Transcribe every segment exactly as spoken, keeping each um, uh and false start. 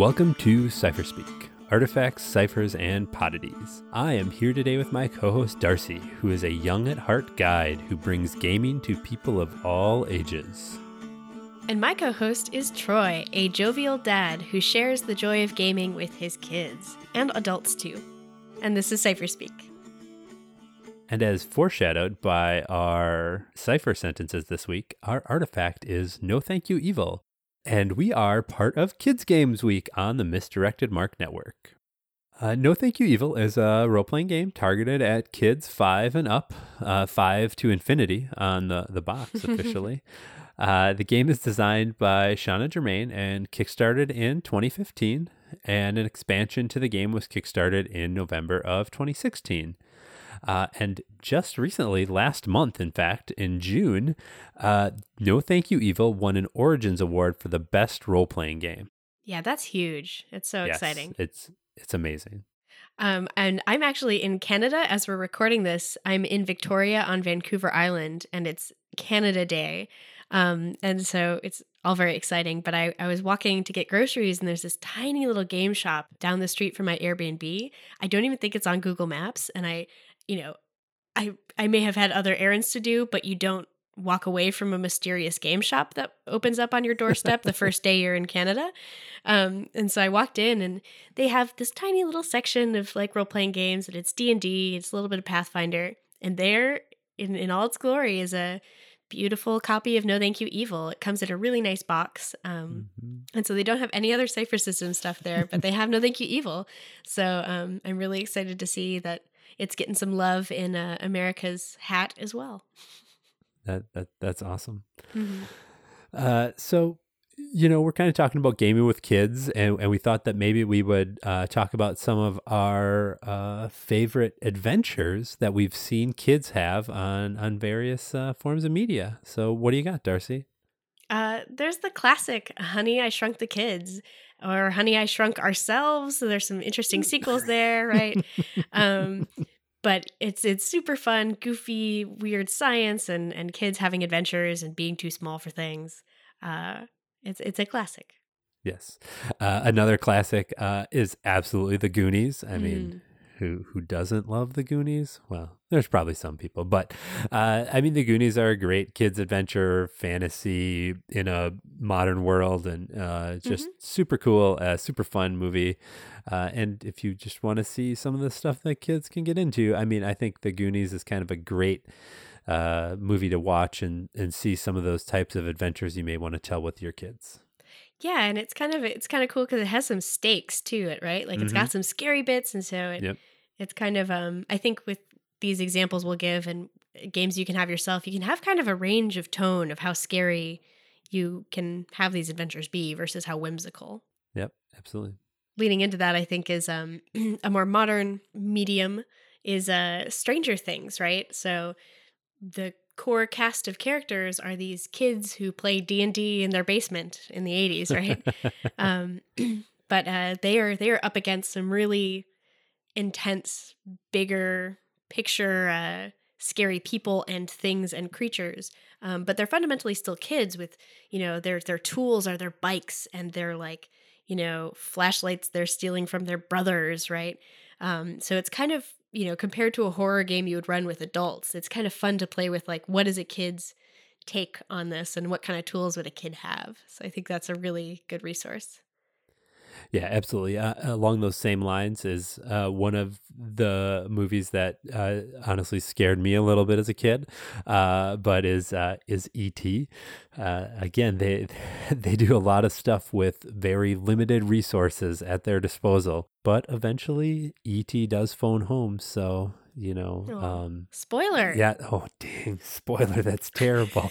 Welcome to CypherSpeak, Artifacts, Ciphers, and Oddities. I am here today with my co-host Darcy, who is a young-at-heart guide who brings gaming to people of all ages. And my co-host is Troy, a jovial dad who shares the joy of gaming with his kids, and adults too. And this is CypherSpeak. And as foreshadowed by our Cypher sentences this week, our artifact is No Thank You, Evil! And we are part of Kids Games Week on the Misdirected Mark Network. Uh, No Thank You, Evil! is a role-playing game targeted at kids five and up, uh, five to infinity on the, the box officially. uh, the game is designed by Shanna Germain and kickstarted in twenty fifteen, and an expansion to the game was kickstarted in November of twenty sixteen. Uh, and just recently, last month, in fact, in June, uh, No Thank You, Evil! won an Origins Award for the best role-playing game. Yeah, that's huge. It's so yes, exciting. It's it's amazing. Um, and I'm actually in Canada as we're recording this. I'm in Victoria on Vancouver Island, and it's Canada Day. Um, and so it's all very exciting. But I, I was walking to get groceries, and there's this tiny little game shop down the street from my Airbnb. I don't even think it's on Google Maps, and I... You know, I I may have had other errands to do, but you don't walk away from a mysterious game shop that opens up on your doorstep the first day you're in Canada. Um, and so I walked in, and they have this tiny little section of like role-playing games, and it's D and D, it's a little bit of Pathfinder. And there, in, in all its glory, is a beautiful copy of No Thank You, Evil! It comes in a really nice box. Um, mm-hmm. And so they don't have any other Cypher system stuff there, but they have No Thank You, Evil! So um, I'm really excited to see that it's getting some love in uh, America's hat as well. That that that's awesome. Mm-hmm. Uh, so, you know, we're kind of talking about gaming with kids, and, and we thought that maybe we would uh, talk about some of our uh, favorite adventures that we've seen kids have on on various uh, forms of media. So, what do you got, Darcy? Uh, there's the classic "Honey, I Shrunk the Kids." Or Honey, I Shrunk Ourselves. So there's some interesting sequels there, right? um, but it's it's super fun, goofy, weird science, and and kids having adventures and being too small for things. Uh, it's it's a classic. Yes, uh, another classic uh, is absolutely The Goonies. I mm. mean, who who doesn't love The Goonies? Well, there's probably some people, but uh, I mean, The Goonies are a great kids' adventure fantasy in a modern world, and uh, just mm-hmm. super cool, uh, super fun movie. Uh, and if you just want to see some of the stuff that kids can get into, I mean, I think The Goonies is kind of a great uh, movie to watch and and see some of those types of adventures you may want to tell with your kids. Yeah, and it's kind of it's kind of cool because it has some stakes to it, right? Like it's mm-hmm. got some scary bits, and so it. Yep. It's kind of, um, I think with these examples we'll give and games you can have yourself, you can have kind of a range of tone of how scary you can have these adventures be versus how whimsical. Yep, absolutely. Leading into that, I think, is um, a more modern medium is uh, Stranger Things, right? So the core cast of characters are these kids who play D and D in their basement in the eighties, right? um, but uh, they are they are up against some really intense, bigger picture, uh, scary people and things and creatures. Um, but they're fundamentally still kids with, you know, their their tools are their bikes and their like, you know, flashlights they're stealing from their brothers, right? Um, so it's kind of, you know, compared to a horror game you would run with adults, it's kind of fun to play with like, what is a kid's take on this and what kind of tools would a kid have? So I think that's a really good resource. Yeah, absolutely. Uh, along those same lines is uh, one of the movies that uh, honestly scared me a little bit as a kid, uh, but is uh, is E T Uh, again, they they do a lot of stuff with very limited resources at their disposal, but eventually E T does phone home, so, you know. Oh, um, spoiler. Yeah. Oh, dang. Spoiler. That's terrible.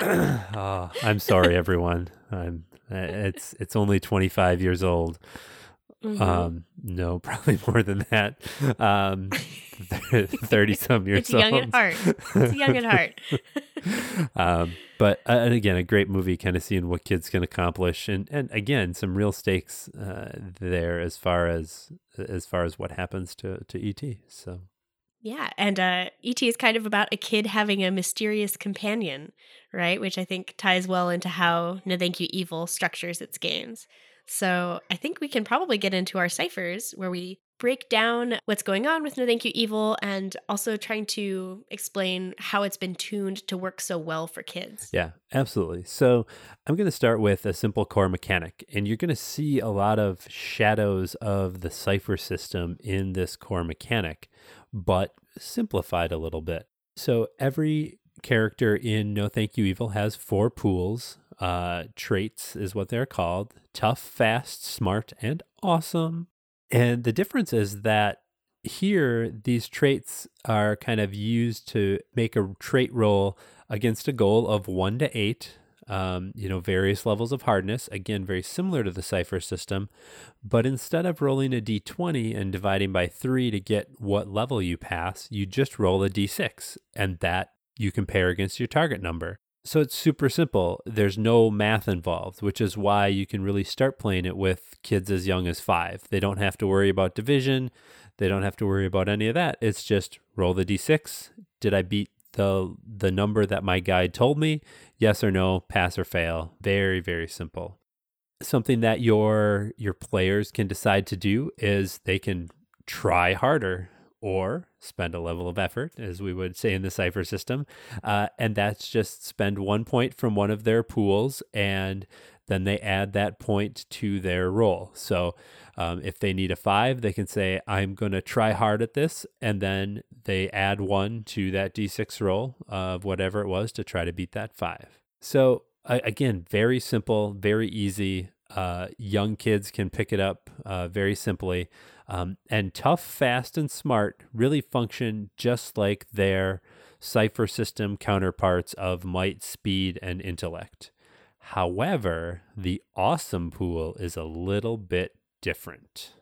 Oh, I'm sorry, everyone. I'm It's it's only twenty-five years old. Mm-hmm. Um, no, probably more than that. Um, thirty some years it's old. Young at heart. It's young at heart. um, but uh, and again, a great movie, kind of seeing what kids can accomplish, and and again, some real stakes uh, there as far as as far as what happens to to E T So. Yeah, and uh, E T is kind of about a kid having a mysterious companion, right? Which I think ties well into how No Thank You, Evil! Structures its games. So I think we can probably get into our ciphers where we break down what's going on with No Thank You, Evil, and also trying to explain how it's been tuned to work so well for kids. Yeah, absolutely. So I'm going to start with a simple core mechanic, and you're going to see a lot of shadows of the cipher system in this core mechanic, but simplified a little bit. So every character in No Thank You, Evil has four pools. Uh, traits is what they're called: tough, fast, smart, and awesome. And the difference is that here, these traits are kind of used to make a trait roll against a goal of one to eight, um, you know, various levels of hardness. Again, very similar to the cipher system. But instead of rolling a d twenty and dividing by three to get what level you pass, you just roll a d six, and that you compare against your target number. So it's super simple. There's no math involved, which is why you can really start playing it with kids as young as five. They don't have to worry about division. They don't have to worry about any of that. It's just roll the d six. Did I beat the the number that my guide told me? Yes or no, pass or fail. Very, very simple. Something that your your players can decide to do is they can try harder or spend a level of effort, as we would say in the cipher system. Uh, and that's just spend one point from one of their pools, and then they add that point to their roll. So um, if they need a five, they can say, I'm going to try hard at this. And then they add one to that d six roll of whatever it was to try to beat that five. So uh, again, very simple, very easy. Uh, young kids can pick it up uh, very simply. Um, and tough, fast, and smart really function just like their cipher system counterparts of might, speed, and intellect. However, the awesome pool is a little bit different.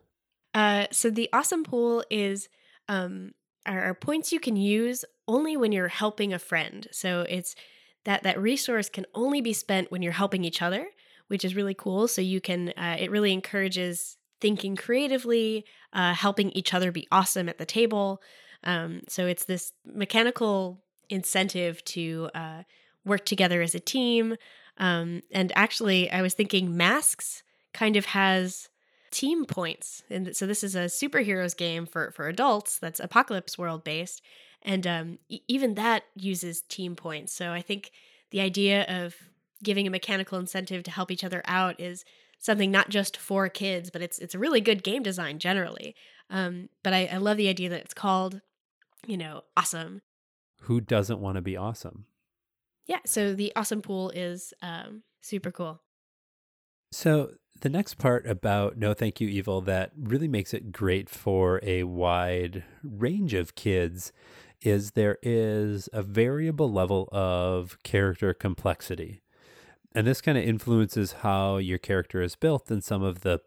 Uh, so the awesome pool is um, are, are points you can use only when you're helping a friend. So it's that that resource can only be spent when you're helping each other, which is really cool. So you can, uh, it really encourages thinking creatively, uh, helping each other be awesome at the table. Um, so it's this mechanical incentive to uh, work together as a team. Um, and actually, I was thinking Masks kind of has team points. And so this is a superheroes game for, for adults that's Apocalypse World based. And um, e- even that uses team points. So I think the idea of giving a mechanical incentive to help each other out is something not just for kids, but it's it's a really good game design generally. Um, but I, I love the idea that it's called, you know, awesome. Who doesn't want to be awesome? Yeah, so the awesome pool is um, super cool. So the next part about No Thank You, Evil that really makes it great for a wide range of kids is there is a variable level of character complexity. And this kind of influences how your character is built and some of the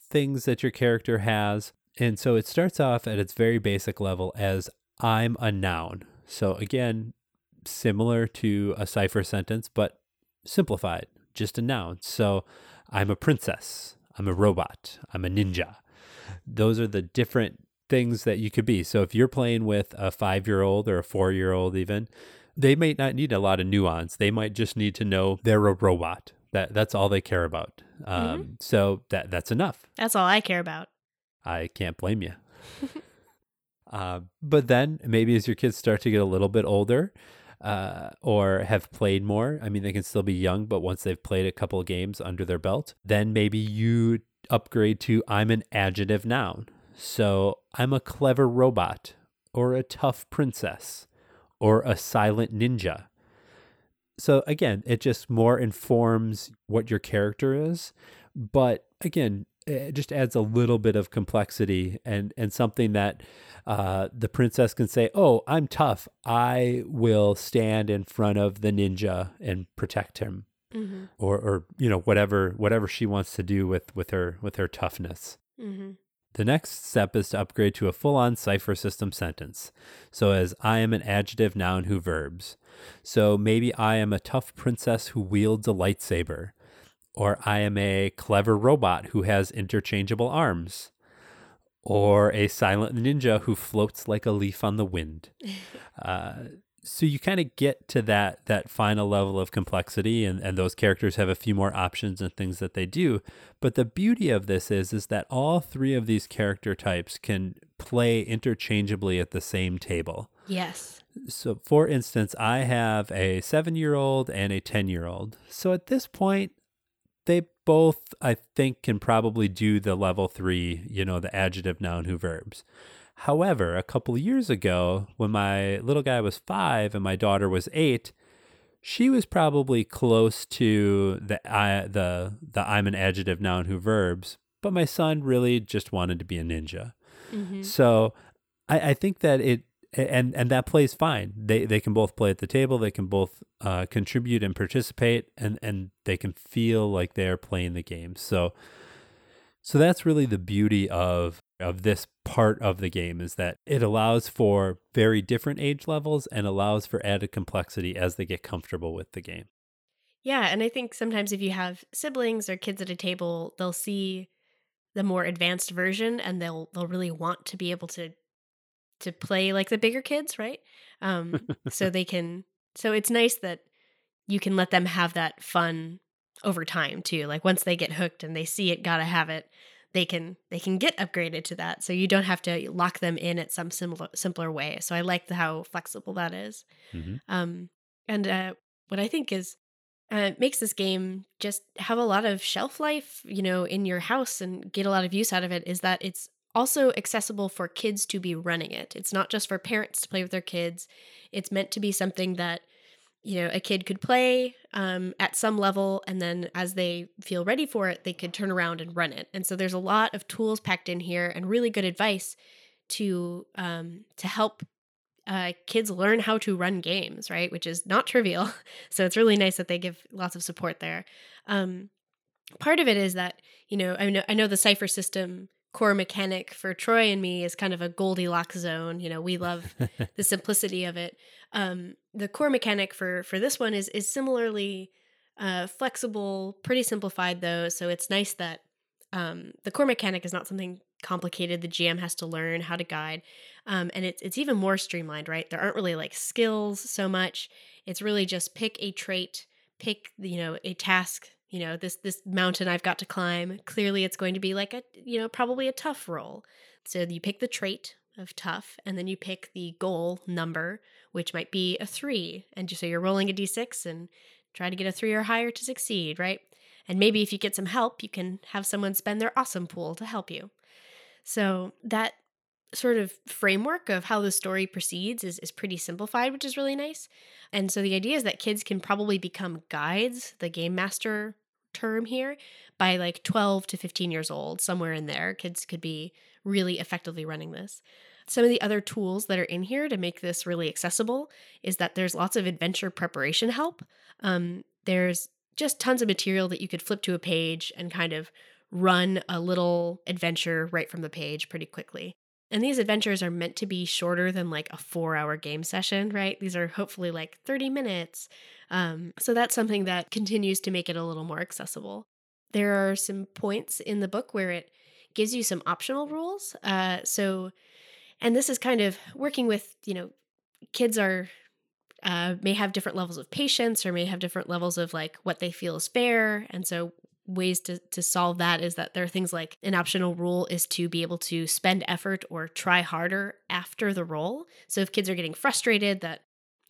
things that your character has. And so it starts off at its very basic level as I'm a noun. So again, similar to a cipher sentence, but simplified, just a noun. So I'm a princess, I'm a robot, I'm a ninja. Those are the different things that you could be. So if you're playing with a five-year-old or a four-year-old even, they may not need a lot of nuance. They might just need to know they're a robot. That that's all they care about. Um, mm-hmm. So that that's enough. That's all I care about. I can't blame you. uh, but then maybe as your kids start to get a little bit older uh, or have played more, I mean, they can still be young, but once they've played a couple of games under their belt, then maybe you upgrade to I'm an adjective noun. So I'm a clever robot or a tough princess, or a silent ninja. So again, it just more informs what your character is. But again, it just adds a little bit of complexity and, and something that uh, the princess can say, oh, I'm tough. I will stand in front of the ninja and protect him. Mm-hmm. Or, or you know, whatever whatever she wants to do with, with, her, with her toughness. Mm-hmm. The next step is to upgrade to a full-on cipher system sentence. So as I am an adjective noun who verbs. So maybe I am a tough princess who wields a lightsaber. Or I am a clever robot who has interchangeable arms. Or a silent ninja who floats like a leaf on the wind. uh, So you kind of get to that that final level of complexity, and, and those characters have a few more options and things that they do. But the beauty of this is, is that all three of these character types can play interchangeably at the same table. Yes. So for instance, I have a seven-year-old and a ten-year-old. So at this point, they both, I think, can probably do the level three, you know, the adjective, noun, who, verbs. However, a couple of years ago, when my little guy was five and my daughter was eight, she was probably close to the I, the the I'm an adjective, noun, who, verbs, but my son really just wanted to be a ninja. Mm-hmm. So I, I think that it and and that plays fine. They they can both play at the table. They can both uh, contribute and participate, and and they can feel like they're playing the game. So so that's really the beauty of. of this part of the game, is that it allows for very different age levels and allows for added complexity as they get comfortable with the game. Yeah, and I think sometimes if you have siblings or kids at a table, they'll see the more advanced version and they'll they'll really want to be able to to play like the bigger kids, right? Um, so they can, so it's nice that you can let them have that fun over time too. Like once they get hooked and they see it, gotta have it, they can they can get upgraded to that, so you don't have to lock them in at some similar, simpler way. So I like the, how flexible that is. Mm-hmm. Um, and uh, what I think is uh, makes this game just have a lot of shelf life, you know, in your house and get a lot of use out of it, is that it's also accessible for kids to be running it. It's not just for parents to play with their kids. It's meant to be something that, you know, a kid could play um, at some level, and then as they feel ready for it, they could turn around and run it. And so there's a lot of tools packed in here and really good advice to um, to help uh, kids learn how to run games, right? Which is not trivial. So it's really nice that they give lots of support there. Um, part of it is that, you know, I know I know the Cypher system core mechanic for Troy and me is kind of a Goldilocks zone. You know, we love the simplicity of it. Um, the core mechanic for for this one is is similarly uh, flexible, pretty simplified though. So it's nice that um, the core mechanic is not something complicated. The G M has to learn how to guide, um, and it's it's even more streamlined. Right? There aren't really like skills so much. It's really just pick a trait, pick you know a task. You know, this this mountain I've got to climb, clearly it's going to be like a, you know, probably a tough roll. So you pick the trait of tough, and then you pick the goal number, which might be a three. And just so you're rolling a d six and try to get a three or higher to succeed, right? And maybe if you get some help, you can have someone spend their awesome pool to help you. So that sort of framework of how the story proceeds is, is pretty simplified, which is really nice. And so the idea is that kids can probably become guides, the game master term here, by like twelve to fifteen years old, somewhere in there. Kids could be really effectively running this. Some of the other tools that are in here to make this really accessible is that there's lots of adventure preparation help. Um, there's just tons of material that you could flip to a page and kind of run a little adventure right from the page pretty quickly. And these adventures are meant to be shorter than like a four-hour game session, right? These are hopefully like thirty minutes. Um, so that's something that continues to make it a little more accessible. There are some points in the book where it gives you some optional rules. Uh, so, and this is kind of working with, you know, kids are uh, may have different levels of patience or may have different levels of like what they feel is fair. And so ways to, to solve that is that there are things like an optional rule is to be able to spend effort or try harder after the roll. So if kids are getting frustrated that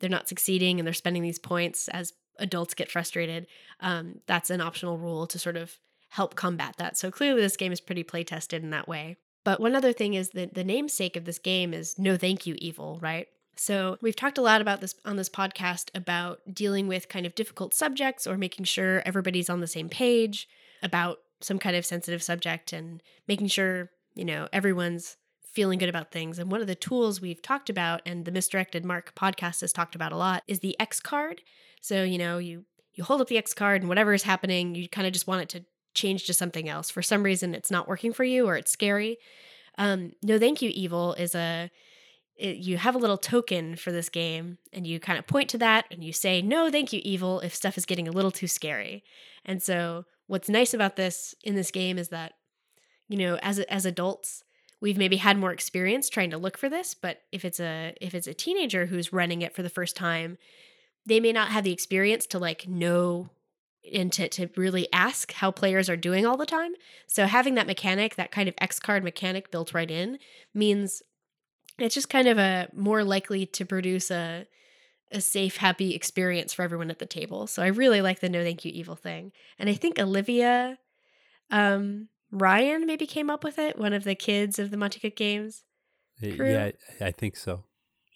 they're not succeeding and they're spending these points as adults get frustrated, um, that's an optional rule to sort of help combat that. So clearly this game is pretty play tested in that way. But one other thing is that the namesake of this game is No Thank You, Evil, right? So we've talked a lot about this on this podcast about dealing with kind of difficult subjects or making sure everybody's on the same page about some kind of sensitive subject and making sure, you know, everyone's feeling good about things. And one of the tools we've talked about and the Misdirected Mark podcast has talked about a lot is the X card. So, you know, you, you hold up the X card and whatever is happening, you kind of just want it to change to something else. For some reason, it's not working for you or it's scary. Um, No Thank You, Evil is a... It, you have a little token for this game and you kind of point to that and you say, no, thank you, evil, if stuff is getting a little too scary. And so what's nice about this in this game is that, you know, as as adults, we've maybe had more experience trying to look for this, but if it's a if it's a teenager who's running it for the first time, they may not have the experience to like know and to, to really ask how players are doing all the time. So having that mechanic, that kind of X card mechanic built right in, means it's just kind of a more likely to produce a a safe, happy experience for everyone at the table. So I really like the No Thank You Evil thing. And I think Olivia um, Ryan maybe came up with it, one of the kids of the Monte Cook Games crew. Yeah, I think so.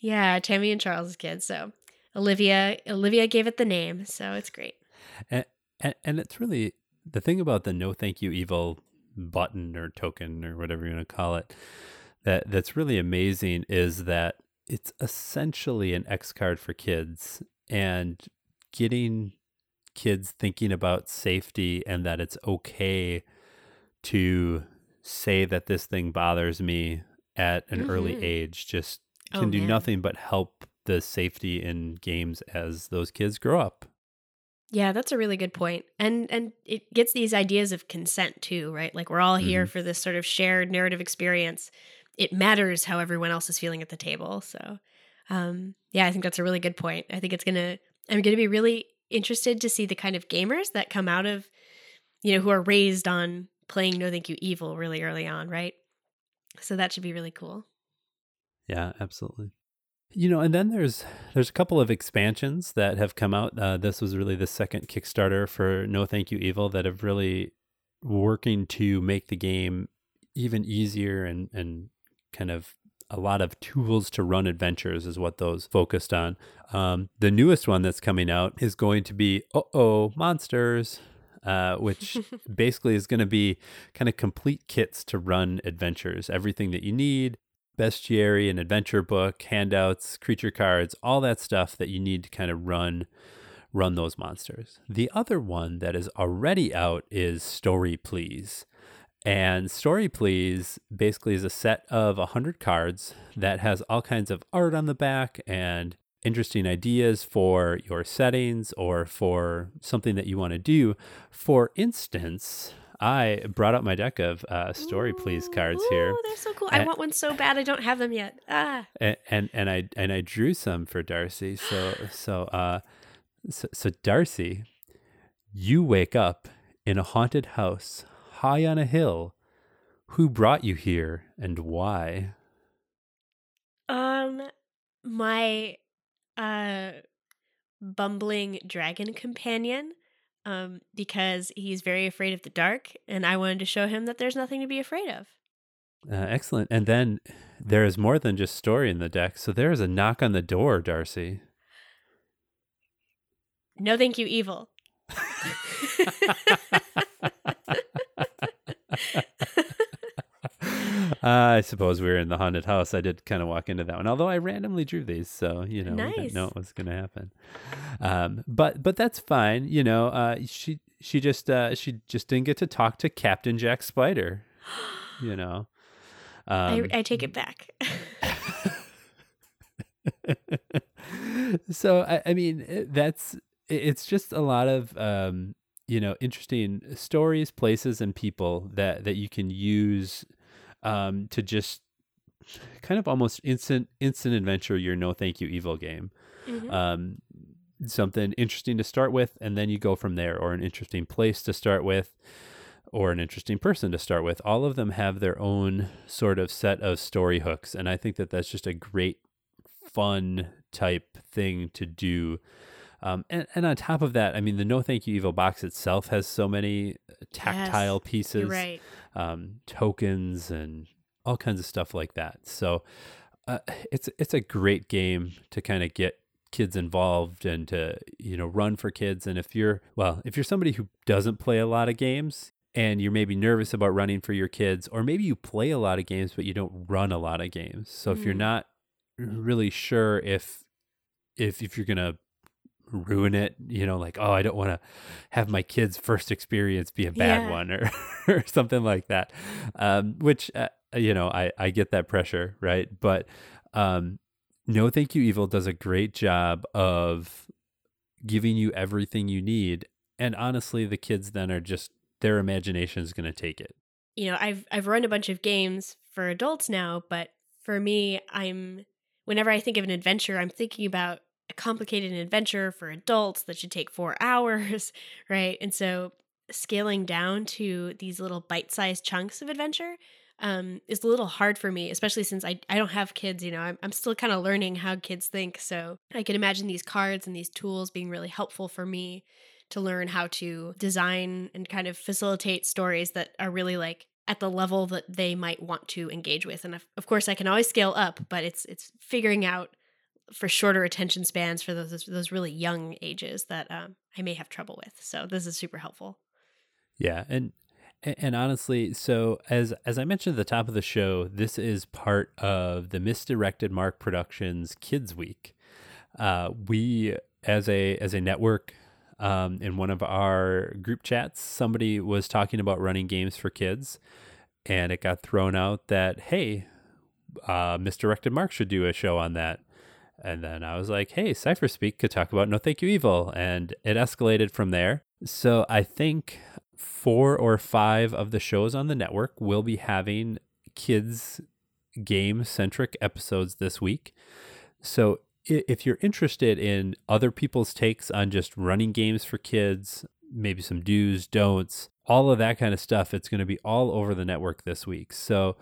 Yeah, Tammy and Charles' kids. So Olivia Olivia gave it the name, so it's great. And, and and it's really the thing about the No Thank You Evil button or token or whatever you want to call it that that's really amazing is that it's essentially an X card for kids and getting kids thinking about safety and that it's okay to say that this thing bothers me at an mm-hmm. early age just can oh, do man. nothing but help the safety in games as those kids grow up. Yeah, that's a really good point. And and it gets these ideas of consent too, right? Like we're all here mm-hmm. for this sort of shared narrative experience. It matters how everyone else is feeling at the table. So um, yeah, I think that's a really good point. I think it's going to, I'm going to be really interested to see the kind of gamers that come out of, you know, who are raised on playing No Thank You Evil really early on, right? So that should be really cool. Yeah, absolutely. You know, and then there's there's a couple of expansions that have come out. Uh, this was really the second Kickstarter for No Thank You Evil that have really working to make the game even easier and, and kind of a lot of tools to run adventures is what those focused on. Um, the newest one that's coming out is going to be Uh-oh Monsters, uh, which basically is going to be kind of complete kits to run adventures, everything that you need. Bestiary, an adventure book, handouts, creature cards, all that stuff that you need to kind of run run those monsters. The other one that is already out is Story Please. And Story Please basically is a set of one hundred cards that has all kinds of art on the back and interesting ideas for your settings or for something that you want to do. For instance, I brought out my deck of uh, Story ooh, Please cards ooh, here. They're so cool. And, I want one so bad. I don't have them yet. Ah. And, and and I and I drew some for Darcy. So so uh so, so Darcy, you wake up in a haunted house high on a hill. Who brought you here and why? Um my uh bumbling dragon companion. Um, because he's very afraid of the dark, and I wanted to show him that there's nothing to be afraid of. Uh, excellent. And then there is more than just story in the deck, so there is a knock on the door, Darcy. No thank you, evil. Uh, I suppose we were in the haunted house. I did kind of walk into that one, although I randomly drew these, so you know, nice. I didn't know it was going to happen. Um, but but that's fine, you know. Uh, she she just uh, she just didn't get to talk to Captain Jack Spider, you know. Um, I, I take it back. So I, I mean, that's it's just a lot of um, you know, interesting stories, places, and people that that you can use. Um, to just kind of almost instant instant adventure your No Thank You Evil game. Mm-hmm. Um, something interesting to start with, and then you go from there, or an interesting place to start with, or an interesting person to start with. All of them have their own sort of set of story hooks, and I think that that's just a great, fun type thing to do. Um, and, and on top of that, I mean, the No Thank You Evil box itself has so many tactile yes, pieces, you're right. um, tokens, and all kinds of stuff like that. So uh, it's it's a great game to kind of get kids involved and to, you know, run for kids. And if you're, well, if you're somebody who doesn't play a lot of games and you're maybe nervous about running for your kids, or maybe you play a lot of games, but you don't run a lot of games. So mm. if you're not really sure if if if you're going to ruin it, you know, like, oh, I don't want to have my kids' first experience be a bad yeah. one or, or something like that, um, which, uh, you know, I, I get that pressure, right? But um, No Thank You Evil does a great job of giving you everything you need. And honestly, the kids then are just, their imagination is going to take it. You know, I've I've run a bunch of games for adults now, but for me, I'm whenever I think of an adventure, I'm thinking about a complicated adventure for adults that should take four hours, right? And so scaling down to these little bite-sized chunks of adventure um, is a little hard for me, especially since I, I don't have kids, you know, I'm, I'm still kind of learning how kids think. So I can imagine these cards and these tools being really helpful for me to learn how to design and kind of facilitate stories that are really like at the level that they might want to engage with. And of course I can always scale up, but it's it's figuring out for shorter attention spans for those those really young ages that um, I may have trouble with. So this is super helpful. Yeah, and and honestly, so as as I mentioned at the top of the show, this is part of the Misdirected Mark Productions Kids Week. Uh, we as a as a network. Um, in one of our group chats, somebody was talking about running games for kids, and it got thrown out that, hey, uh, Misdirected Mark should do a show on that. And then I was like, hey, CypherSpeak could talk about No Thank You, Evil. And it escalated from there. So I think four or five of the shows on the network will be having kids game-centric episodes this week. So if you're interested in other people's takes on just running games for kids, maybe some do's, don'ts, all of that kind of stuff, it's going to be all over the network this week. So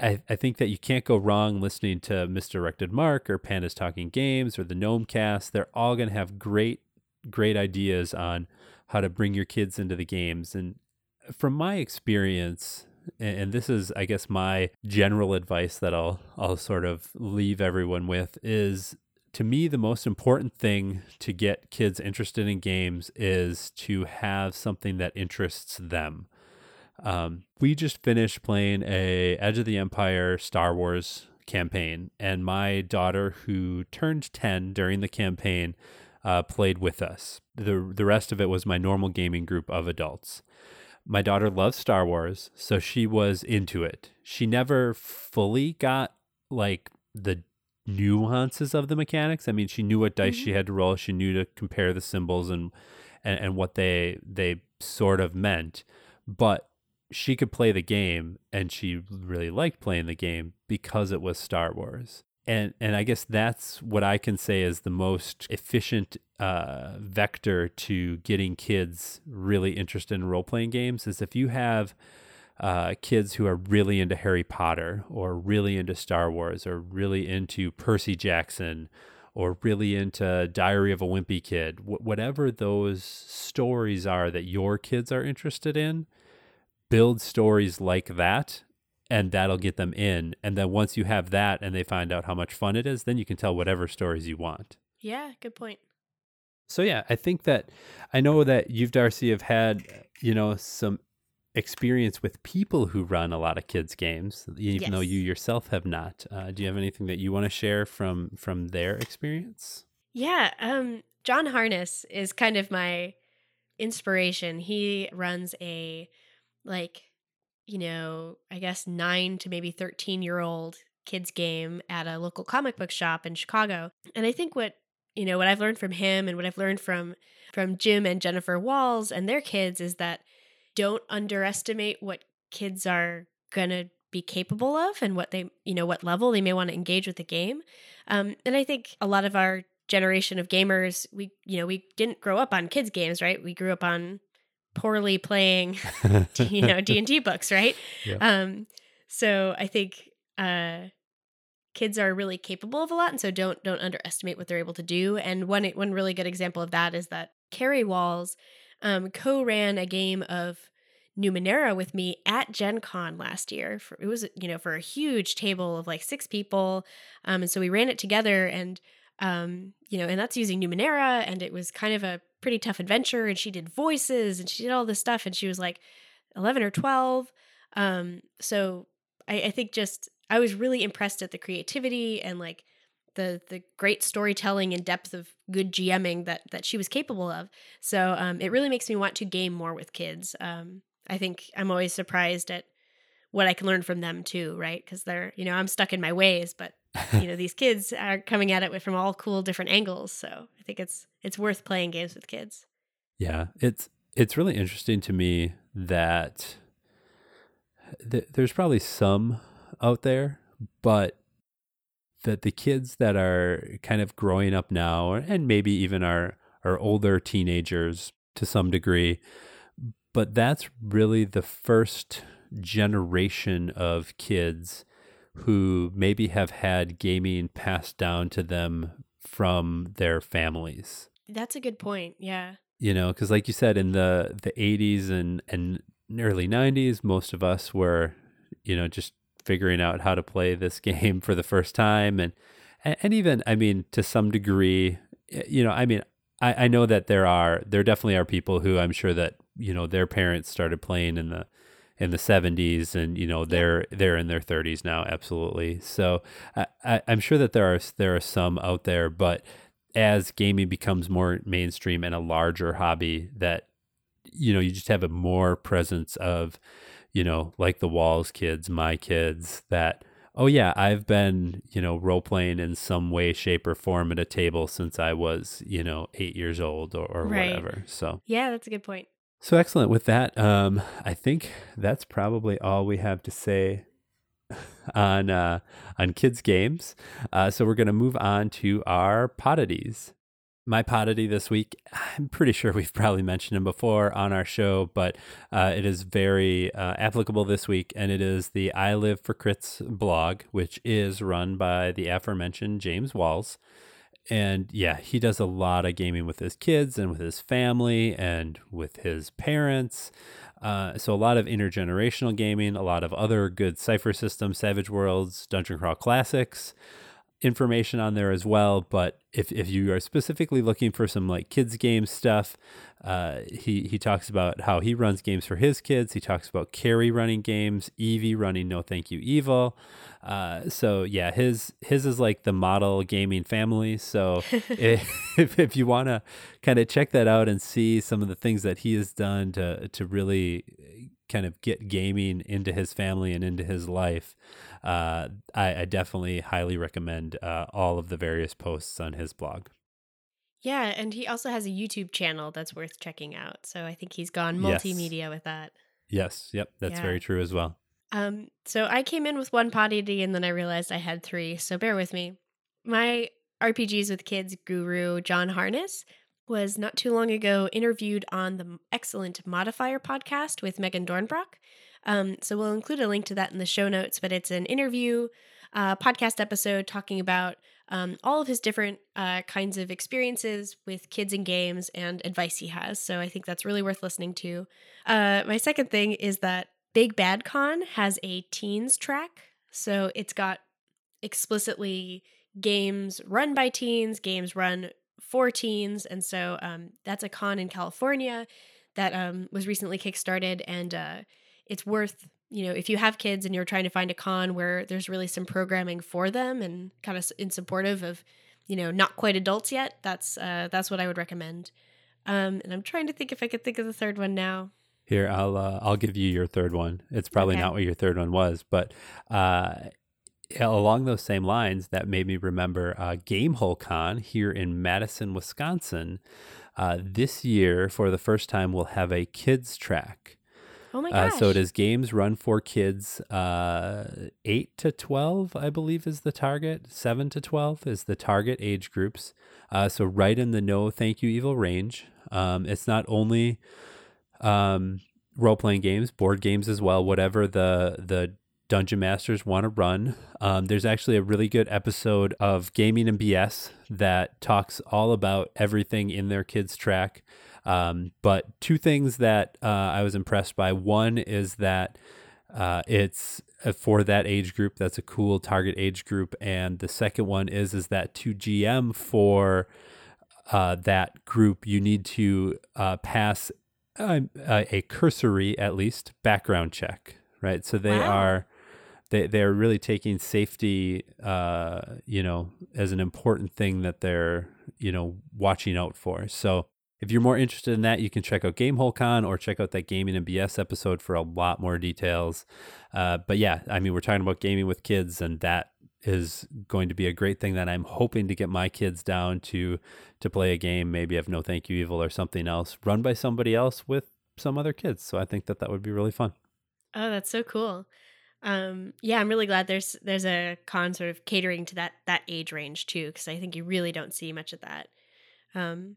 I, I think that you can't go wrong listening to Misdirected Mark or Panda's Talking Games or the Gnomecast. They're all going to have great, great ideas on how to bring your kids into the games. And from my experience, and this is, I guess, my general advice that I'll I'll sort of leave everyone with is, to me, the most important thing to get kids interested in games is to have something that interests them. Um, we just finished playing a Edge of the Empire Star Wars campaign, and my daughter, who turned ten during the campaign, uh, played with us. The, the rest of it was my normal gaming group of adults. My daughter loves Star Wars, so she was into it. She never fully got like the nuances of the mechanics. I mean, she knew what dice mm-hmm. she had to roll. She knew to compare the symbols and, and, and what they they sort of meant. But she could play the game, and she really liked playing the game because it was Star Wars. And and I guess that's what I can say is the most efficient uh, vector to getting kids really interested in role-playing games is if you have uh, kids who are really into Harry Potter or really into Star Wars or really into Percy Jackson or really into Diary of a Wimpy Kid, wh- whatever those stories are that your kids are interested in, build stories like that. And that'll get them in. And then once you have that and they find out how much fun it is, then you can tell whatever stories you want. Yeah, good point. So yeah, I think that I know that you've, Darcy, have had, you know, some experience with people who run a lot of kids' games, even yes. though you yourself have not. Uh, do you have anything that you want to share from from their experience? Yeah. Um, John Harness is kind of my inspiration. He runs a like... you know, I guess nine to maybe thirteen year old kids game at a local comic book shop in Chicago. And I think what, you know, what I've learned from him and what I've learned from, from Jim and Jennifer Walls and their kids is that don't underestimate what kids are going to be capable of and what they, you know, what level they may want to engage with the game. Um, and I think a lot of our generation of gamers, we, you know, we didn't grow up on kids games, right? We grew up on poorly playing, you know, D and D books, right? Yeah. Um, so I think uh, kids are really capable of a lot, and so don't don't underestimate what they're able to do. And one one really good example of that is that Carrie Walls um, co-ran a game of Numenera with me at Gen Con last year. For, it was, you know, for a huge table of like six people, um, and so we ran it together, and um, you know, and that's using Numenera, and it was kind of a pretty tough adventure, and she did voices and she did all this stuff, and she was like eleven or twelve. Um, so I, I think just I was really impressed at the creativity and like the the great storytelling and depth of good GMing that that she was capable of. So um, it really makes me want to game more with kids. Um, I think I'm always surprised at what I can learn from them too, right? Because they're you know I'm stuck in my ways, but you know, these kids are coming at it from all cool different angles. So I think it's it's worth playing games with kids. Yeah, it's it's really interesting to me that th- there's probably some out there, but that the kids that are kind of growing up now, and maybe even our, our older teenagers to some degree, but that's really the first generation of kids who maybe have had gaming passed down to them from their families. That's a good point, yeah. You know, because like you said, in the, the eighties and, and early nineties, most of us were, you know, just figuring out how to play this game for the first time. And, and even, I mean, to some degree, you know, I mean, I, I know that there are, there definitely are people who I'm sure that, you know, their parents started playing in the in the seventies, and you know they're they're in their thirties now. Absolutely. So I, I, I'm sure that there are there are some out there, but as gaming becomes more mainstream and a larger hobby, that you know you just have a more presence of, you know, like the Walls kids, my kids, that oh yeah, I've been you know role playing in some way, shape, or form at a table since I was you know eight years old or, or right. whatever. So yeah, that's a good point. So excellent. With that, um, I think that's probably all we have to say on uh, on kids' games. Uh, so we're going to move on to our podities. My podity this week, I'm pretty sure we've probably mentioned him before on our show, but uh, it is very uh, applicable this week, and it is the I Live for Crits blog, which is run by the aforementioned James Walls. And yeah, he does a lot of gaming with his kids and with his family and with his parents. Uh, so a lot of intergenerational gaming, a lot of other good Cypher System, Savage Worlds, Dungeon Crawl Classics information on there as well. But if, if you are specifically looking for some like kids game stuff, uh, he, he talks about how he runs games for his kids. He talks about Carrie running games, Evie running No Thank You, Evil. Uh, so yeah, his, his is like the model gaming family. So if, if you want to kind of check that out and see some of the things that he has done to, to really kind of get gaming into his family and into his life, uh, I, I definitely highly recommend uh, all of the various posts on his blog. Yeah, and he also has a YouTube channel that's worth checking out. So I think he's gone multimedia yes. with that. Yes, yep, that's yeah. very true as well. Um, so I came in with one podity and then I realized I had three, so bear with me. My R P Gs with Kids guru, John Harness, was not too long ago interviewed on the excellent Modifier podcast with Megan Dornbrock. Um, so we'll include a link to that in the show notes, but it's an interview uh, podcast episode talking about um, all of his different uh, kinds of experiences with kids and games and advice he has. So I think that's really worth listening to. Uh, my second thing is that Big Bad Con has a teens track. So it's got explicitly games run by teens, games run for teens, and so um, that's a con in California that um, was recently kickstarted, and uh, it's worth, you know, if you have kids and you're trying to find a con where there's really some programming for them and kind of in supportive of, you know, not quite adults yet, that's uh, that's what I would recommend. Um, and I'm trying to think if I could think of the third one now. Here, I'll uh, I'll give you your third one. It's probably okay. Not what your third one was, but uh, along those same lines, that made me remember uh, Gamehole Con here in Madison, Wisconsin. Uh, this year, for the first time, we'll have a kids track. Oh my gosh! Uh, so it is games run for kids, uh, eight to twelve, I believe, is the target. Seven to twelve is the target age groups. Uh, so right in the No Thank You Evil range. Um, it's not only um, role-playing games, board games as well. Whatever the the Dungeon Masters want to run. Um, there's actually a really good episode of Gaming and B S that talks all about everything in their kids' track. Um, but two things that uh, I was impressed by. One is that uh, it's for that age group. That's a cool target age group. And the second one is, is that to G M for uh, that group, you need to uh, pass a, a cursory, at least, background check. Right. So they wow. are... They they're really taking safety, uh, you know, as an important thing that they're, you know, watching out for. So if you're more interested in that, you can check out Gamehole Con or check out that Gaming and B S episode for a lot more details. Uh, but yeah, I mean, we're talking about gaming with kids, and that is going to be a great thing that I'm hoping to get my kids down to to play a game, maybe of No Thank You Evil or something else, run by somebody else with some other kids. So I think that that would be really fun. Oh, that's so cool. Um, yeah, I'm really glad there's there's a con sort of catering to that that age range too, because I think you really don't see much of that. Um,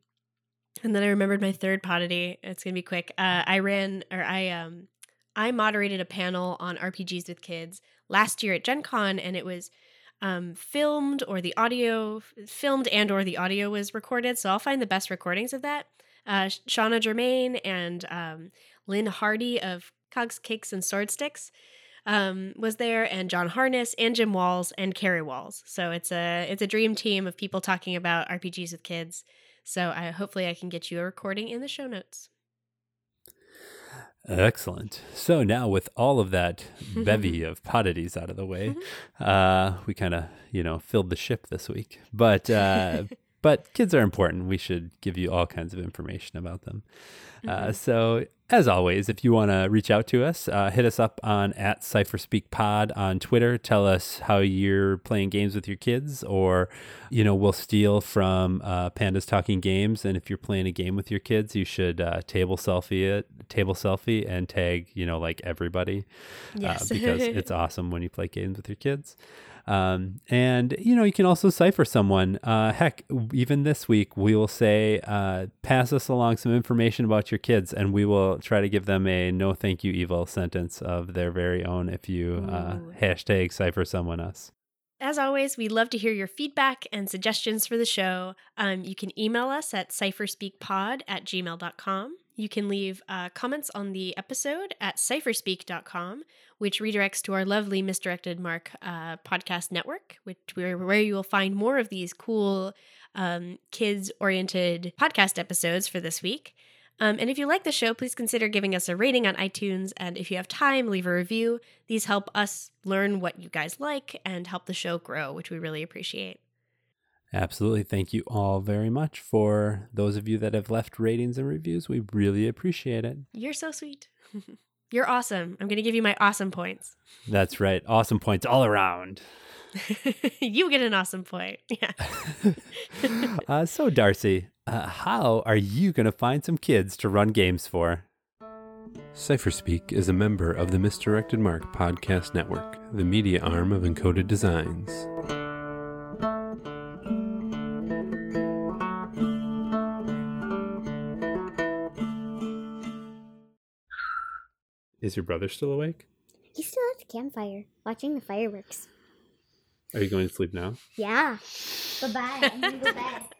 and then I remembered my third oddity. It's gonna be quick. Uh, I ran or I um I moderated a panel on R P Gs with kids last year at Gen Con, and it was um filmed or the audio filmed and or the audio was recorded. So I'll find the best recordings of that. Uh, Shanna Germain and um, Lynn Hardy of Cogs, Cakes, and Sword Sticks. Um, was there, and John Harness and Jim Walls and Carrie Walls. So it's a it's a dream team of people talking about R P Gs with kids. So I hopefully I can get you a recording in the show notes. Excellent. So now with all of that bevy of oddities out of the way, uh, we kind of, you know, filled the ship this week. But uh, but kids are important. We should give you all kinds of information about them. Uh, mm-hmm. So as always, if you want to reach out to us, uh, hit us up on at CypherSpeakPod on Twitter. Tell us how you're playing games with your kids, or, you know, we'll steal from uh, Panda's Talking Games. And if you're playing a game with your kids, you should uh, table selfie it, table selfie, and tag, you know, like everybody, yes. uh, because it's awesome when you play games with your kids. Um, and, you know, you can also cipher someone. Uh, heck, even this week, we will say, uh, pass us along some information about your kids, and we will try to give them a no thank you evil sentence of their very own if you uh, hashtag cipher someone us. As always, we love to hear your feedback and suggestions for the show. Um, you can email us at cypherspeakpod at gmail dot com. You can leave uh, comments on the episode at cypherspeak dot com, which redirects to our lovely Misdirected Mark uh, podcast network, which where, where you will find more of these cool um, kids-oriented podcast episodes for this week. Um, and if you like the show, please consider giving us a rating on iTunes. And if you have time, leave a review. These help us learn what you guys like and help the show grow, which we really appreciate. Absolutely. Thank you all very much for those of you that have left ratings and reviews. We really appreciate it. You're so sweet. You're awesome. I'm going to give you my awesome points. That's right. Awesome points all around. You get an awesome point. Yeah. uh, so, Darcy, uh, how are you going to find some kids to run games for? CypherSpeak is a member of the Misdirected Mark podcast network, the media arm of Encoded Designs. Is your brother still awake? He's still at the campfire, watching the fireworks. Are you going to sleep now? Yeah. Goodbye. I'm going to go back.